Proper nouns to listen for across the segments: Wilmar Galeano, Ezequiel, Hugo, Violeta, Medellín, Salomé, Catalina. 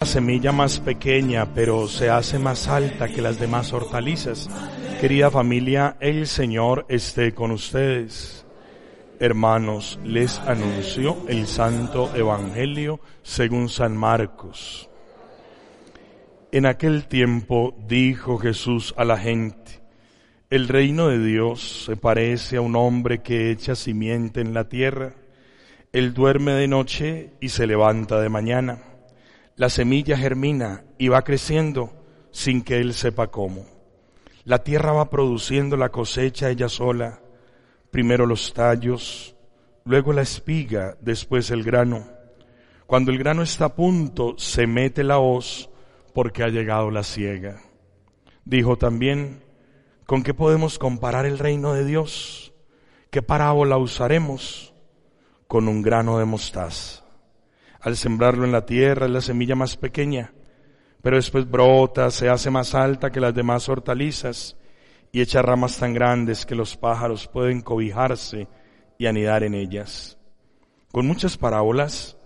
La semilla más pequeña, pero se hace más alta que las demás hortalizas. Querida familia, el Señor esté con ustedes. Hermanos, les anuncio el Santo Evangelio según San Marcos. En aquel tiempo dijo Jesús a la gente: el reino de Dios se parece a un hombre que echa simiente en la tierra. Él duerme de noche y se levanta de mañana. La semilla germina y va creciendo sin que él sepa cómo. La tierra va produciendo la cosecha ella sola. Primero los tallos, luego la espiga, después el grano. Cuando el grano está a punto, se mete la hoz porque ha llegado la siega. Dijo también: ¿con qué podemos comparar el reino de Dios? ¿Qué parábola usaremos? Con un grano de mostaza. Al sembrarlo en la tierra es la semilla más pequeña, pero después brota, se hace más alta que las demás hortalizas y echa ramas tan grandes que los pájaros pueden cobijarse y anidar en ellas. Con muchas parábolas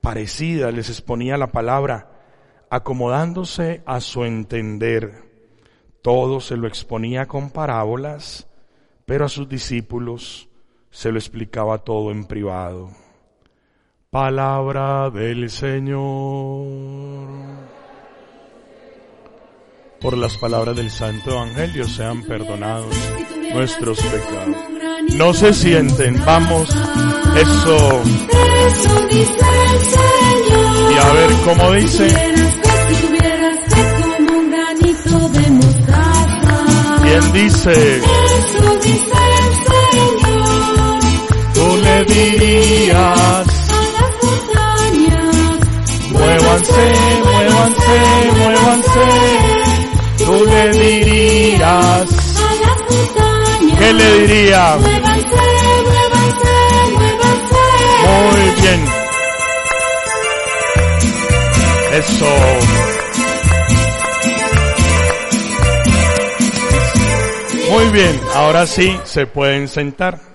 parecidas les exponía la palabra, acomodándose a su entender. Todo se lo exponía con parábolas, pero a sus discípulos se lo explicaba todo en privado. Palabra del Señor. Por las palabras del Santo Evangelio sean perdonados nuestros pecados. No se sienten, vamos, eso. Y a ver cómo dice. ¿Quién dice? Tú le dirías: muévanse, muévanse, muévanse. Tú le dirías. ¿Qué le diría? Muévanse, muévanse, muévanse. Muy bien. Eso. Muy bien, ahora sí se pueden sentar.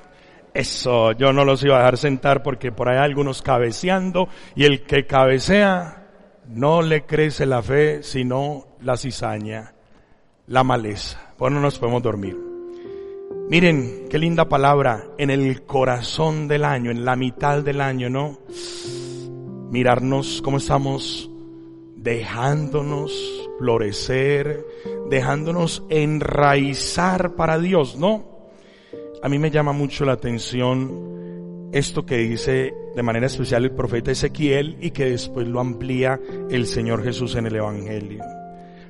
Eso, yo no los iba a dejar sentar porque por ahí hay algunos cabeceando, y el que cabecea no le crece la fe, sino la cizaña, la maleza. Bueno, nos podemos dormir. Miren, qué linda palabra, en el corazón del año, en la mitad del año, ¿no? Mirarnos cómo estamos dejándonos florecer, dejándonos enraizar para Dios, ¿no? A mí me llama mucho la atención esto que dice de manera especial el profeta Ezequiel y que después lo amplía el Señor Jesús en el Evangelio.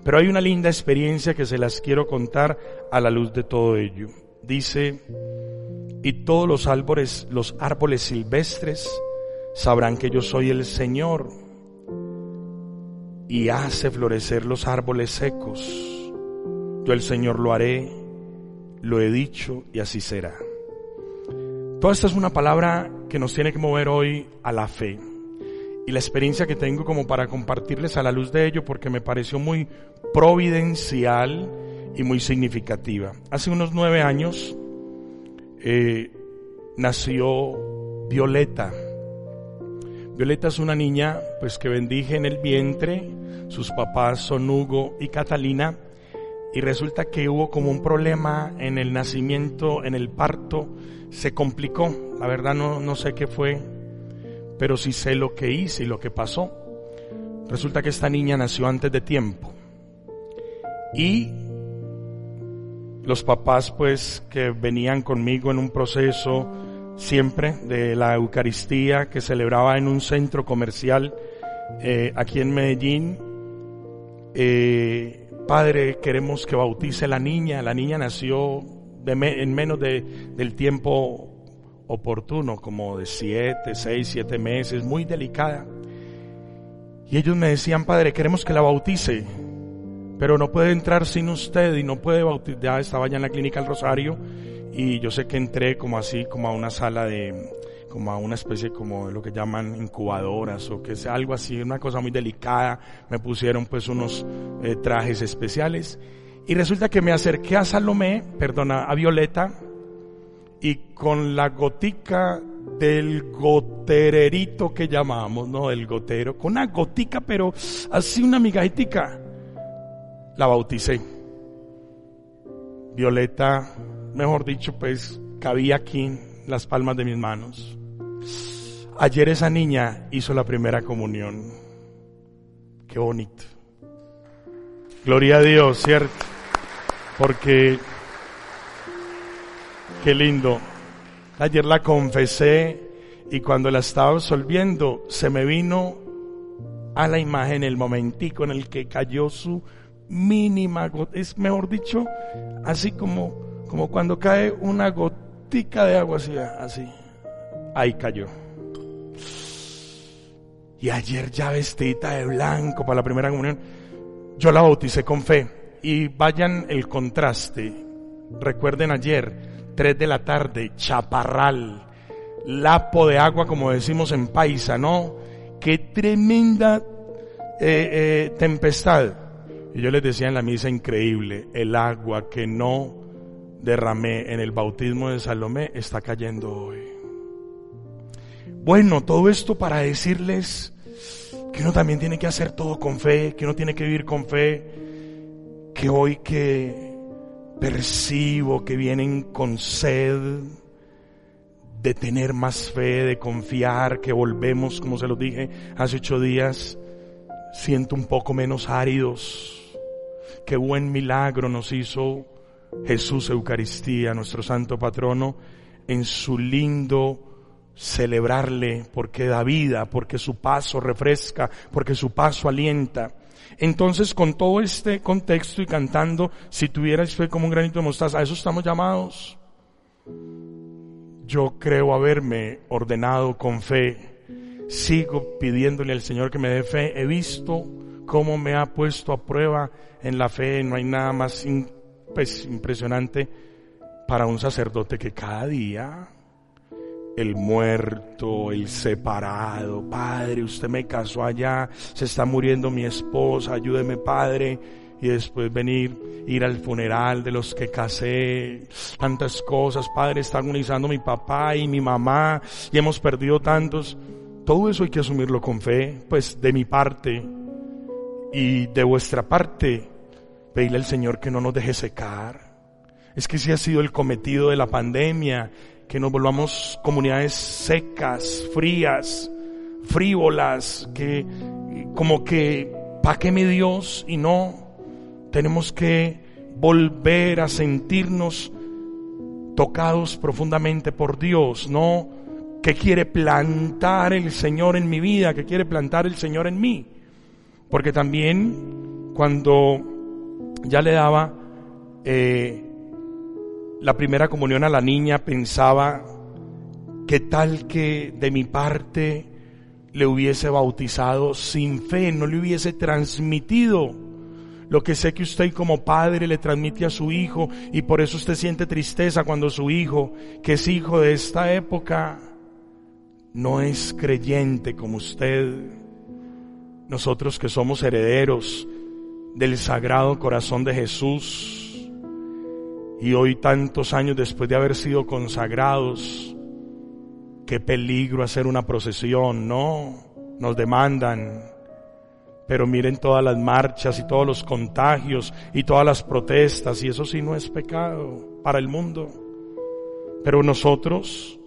Pero hay una linda experiencia que se las quiero contar a la luz de todo ello. Dice: y todos los árboles silvestres sabrán que yo soy el Señor, y hace florecer los árboles secos. Yo el Señor lo haré. Lo he dicho y así será. Toda esta es una palabra que nos tiene que mover hoy a la fe. Y la experiencia que tengo como para compartirles a la luz de ello, porque me pareció muy providencial y muy significativa. Hace unos 9 años nació Violeta. Violeta es una niña pues que bendije en el vientre. Sus papás son Hugo y Catalina. Y resulta que hubo como un problema en el nacimiento, en el parto, se complicó. La verdad no sé qué fue, pero sí sé lo que hice y lo que pasó. Resulta que esta niña nació antes de tiempo. Y los papás pues que venían conmigo en un proceso siempre de la Eucaristía que celebraba en un centro comercial aquí en Medellín, Padre, queremos que bautice la niña. La niña nació en menos del tiempo oportuno, como de 7 meses, muy delicada. Y ellos me decían, padre, queremos que la bautice, pero no puede entrar sin usted y no puede bautizar. Ya estaba ya en la clínica El Rosario y yo sé que entré como así, como a una sala de, como a una especie como de lo que llaman incubadoras o que sea algo así, una cosa muy delicada. Me pusieron pues unos trajes especiales y resulta que me acerqué a Salomé, a Violeta, y con la gotica del gotererito que llamamos, no, del gotero, con una gotica pero así una migajitica, la bauticé. Violeta, mejor dicho, pues cabía aquí en las palmas de mis manos. Ayer esa niña hizo la primera comunión. Qué bonito. Gloria a Dios, ¿cierto? Porque qué lindo. Ayer la confesé y cuando la estaba absolviendo se me vino a la imagen el momentico en el que cayó su mínima gota. Es mejor dicho, así como cuando cae una gotica de agua, así. Ahí cayó. Y ayer ya vestida de blanco para la primera comunión, yo la bauticé con fe. Y vayan el contraste. Recuerden ayer 3 de la tarde, Chaparral, lapo de agua como decimos en paisa, ¿no? Qué tremenda tempestad. Y yo les decía en la misa, increíble, el agua que no derramé en el bautismo de Salomé está cayendo hoy. Bueno, todo esto para decirles que uno también tiene que hacer todo con fe, que uno tiene que vivir con fe, que hoy que percibo que vienen con sed de tener más fe, de confiar, que volvemos, como se los dije hace 8 días, siento un poco menos áridos. Qué buen milagro nos hizo Jesús Eucaristía, nuestro santo patrono, en su lindo celebrarle, porque da vida, porque su paso refresca, porque su paso alienta. Entonces, con todo este contexto y cantando, si tuvierais fe como un granito de mostaza, a eso estamos llamados. Yo creo haberme ordenado con fe. Sigo pidiéndole al Señor que me dé fe. He visto cómo me ha puesto a prueba en la fe. No hay nada más impresionante para un sacerdote que cada día el muerto, el separado, padre, usted me casó allá, se está muriendo mi esposa, ayúdeme, padre, y después ir al funeral de los que casé, tantas cosas, padre, está agonizando mi papá y mi mamá, y hemos perdido tantos. Todo eso hay que asumirlo con fe, pues de mi parte y de vuestra parte, pedirle al Señor que no nos deje secar. Es que si ha sido el cometido de la pandemia, que nos volvamos comunidades secas, frías, frívolas, que como que ¿pa' qué mi Dios? Y no, tenemos que volver a sentirnos tocados profundamente por Dios, ¿no? Que quiere plantar el Señor en mi vida, que quiere plantar el Señor en mí. Porque también cuando ya le daba la primera comunión a la niña, pensaba, ¿qué tal que de mi parte le hubiese bautizado sin fe? No le hubiese transmitido lo que sé que usted como padre le transmite a su hijo, y por eso usted siente tristeza cuando su hijo, que es hijo de esta época, no es creyente como usted. Nosotros que somos herederos del Sagrado Corazón de Jesús, y hoy tantos años después de haber sido consagrados, qué peligro hacer una procesión, ¿no? Nos demandan. Pero miren todas las marchas y todos los contagios y todas las protestas, y eso sí no es pecado para el mundo. Pero nosotros,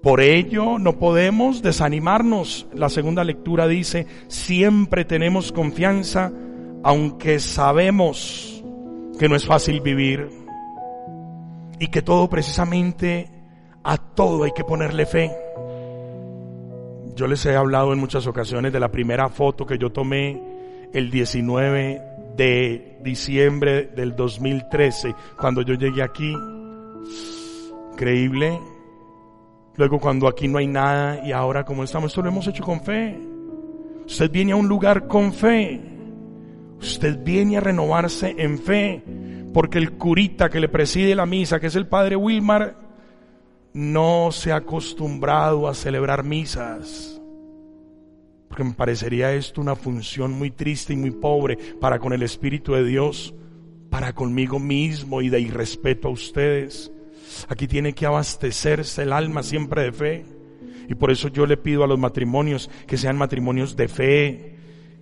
por ello, no podemos desanimarnos. La segunda lectura dice, siempre tenemos confianza, aunque sabemos que no es fácil vivir. Y que todo, precisamente, a todo hay que ponerle fe. Yo les he hablado en muchas ocasiones de la primera foto que yo tomé el 19 de diciembre del 2013, cuando yo llegué aquí. Increíble. Luego cuando aquí no hay nada y ahora como estamos, esto lo hemos hecho con fe. Usted viene a un lugar con fe. Usted viene a renovarse en fe, porque el curita que le preside la misa, que es el padre Wilmar, no se ha acostumbrado a celebrar misas, porque me parecería esto una función muy triste y muy pobre para con el Espíritu de Dios, para conmigo mismo y de irrespeto a ustedes. Aquí tiene que abastecerse el alma siempre de fe, y por eso yo le pido a los matrimonios que sean matrimonios de fe,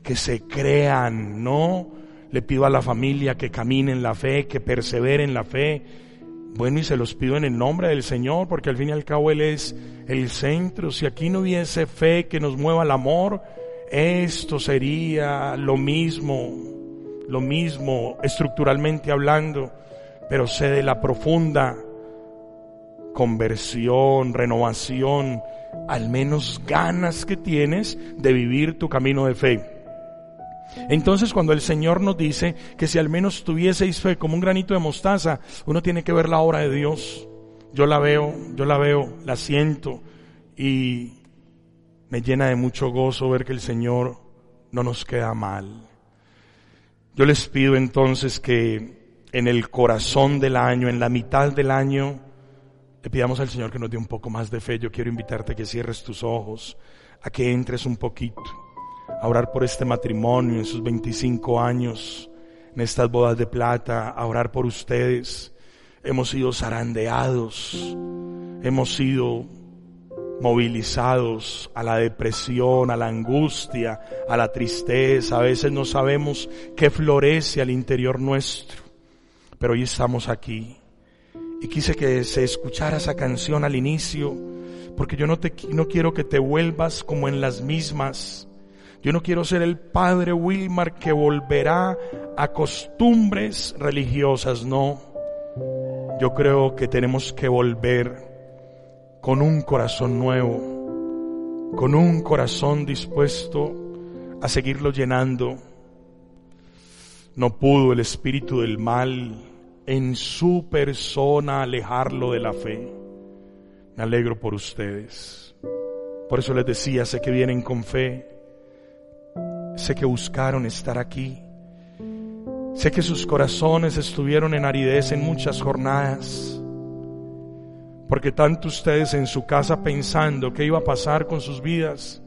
que se crean, ¿no? Le pido a la familia que camine en la fe, que persevere en la fe. Bueno, y se los pido en el nombre del Señor, porque al fin y al cabo Él es el centro. Si aquí no hubiese fe que nos mueva al amor, esto sería lo mismo estructuralmente hablando, pero sé de la profunda conversión, renovación, al menos ganas que tienes de vivir tu camino de fe. Entonces, cuando el Señor nos dice que si al menos tuvieseis fe como un granito de mostaza, uno tiene que ver la obra de Dios. Yo la veo, la siento, y me llena de mucho gozo ver que el Señor no nos queda mal. Yo les pido entonces que en el corazón del año, en la mitad del año, le pidamos al Señor que nos dé un poco más de fe. Yo quiero invitarte a que cierres tus ojos, a que entres un poquito, a orar por este matrimonio en sus 25 años, en estas bodas de plata, a orar por ustedes. Hemos sido zarandeados, hemos sido movilizados a la depresión, a la angustia, a la tristeza. A veces no sabemos qué florece al interior nuestro, pero hoy estamos aquí. Y quise que se escuchara esa canción al inicio, porque yo no quiero que te vuelvas como en las mismas. Yo no quiero ser el padre Wilmar que volverá a costumbres religiosas, no. Yo creo que tenemos que volver con un corazón nuevo, con un corazón dispuesto a seguirlo llenando. No pudo el espíritu del mal en su persona alejarlo de la fe. Me alegro por ustedes. Por eso les decía, sé que vienen con fe, sé que buscaron estar aquí, sé que sus corazones estuvieron en aridez en muchas jornadas, porque tanto ustedes en su casa pensando qué iba a pasar con sus vidas,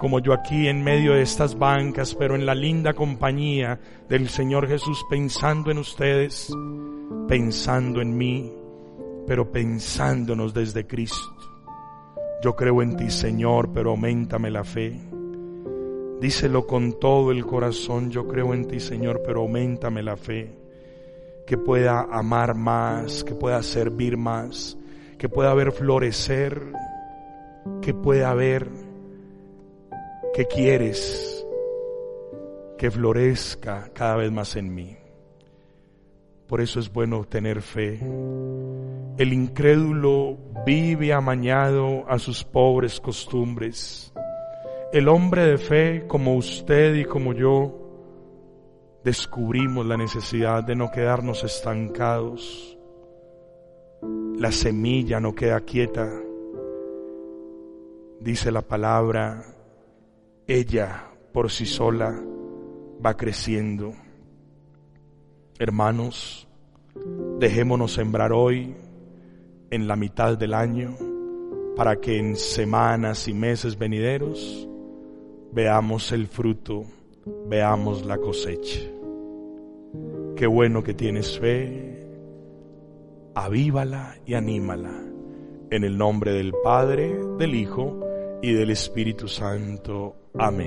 como yo aquí en medio de estas bancas, pero en la linda compañía del Señor Jesús, pensando en ustedes, pensando en mí, pero pensándonos desde Cristo. Yo creo en ti, Señor, pero auméntame la fe. Díselo con todo el corazón: yo creo en ti, Señor, pero auméntame la fe, que pueda amar más, que pueda servir más, que pueda ver florecer, que pueda ver que quieres que florezca cada vez más en mí. Por eso es bueno tener fe. El incrédulo vive amañado a sus pobres costumbres. El hombre de fe, como usted y como yo, descubrimos la necesidad de no quedarnos estancados. La semilla no queda quieta. Dice la palabra: ella por sí sola va creciendo. Hermanos, dejémonos sembrar hoy, en la mitad del año, para que en semanas y meses venideros veamos el fruto, veamos la cosecha. Qué bueno que tienes fe. Avívala y anímala. En el nombre del Padre, del Hijo y del Espíritu Santo. Amén.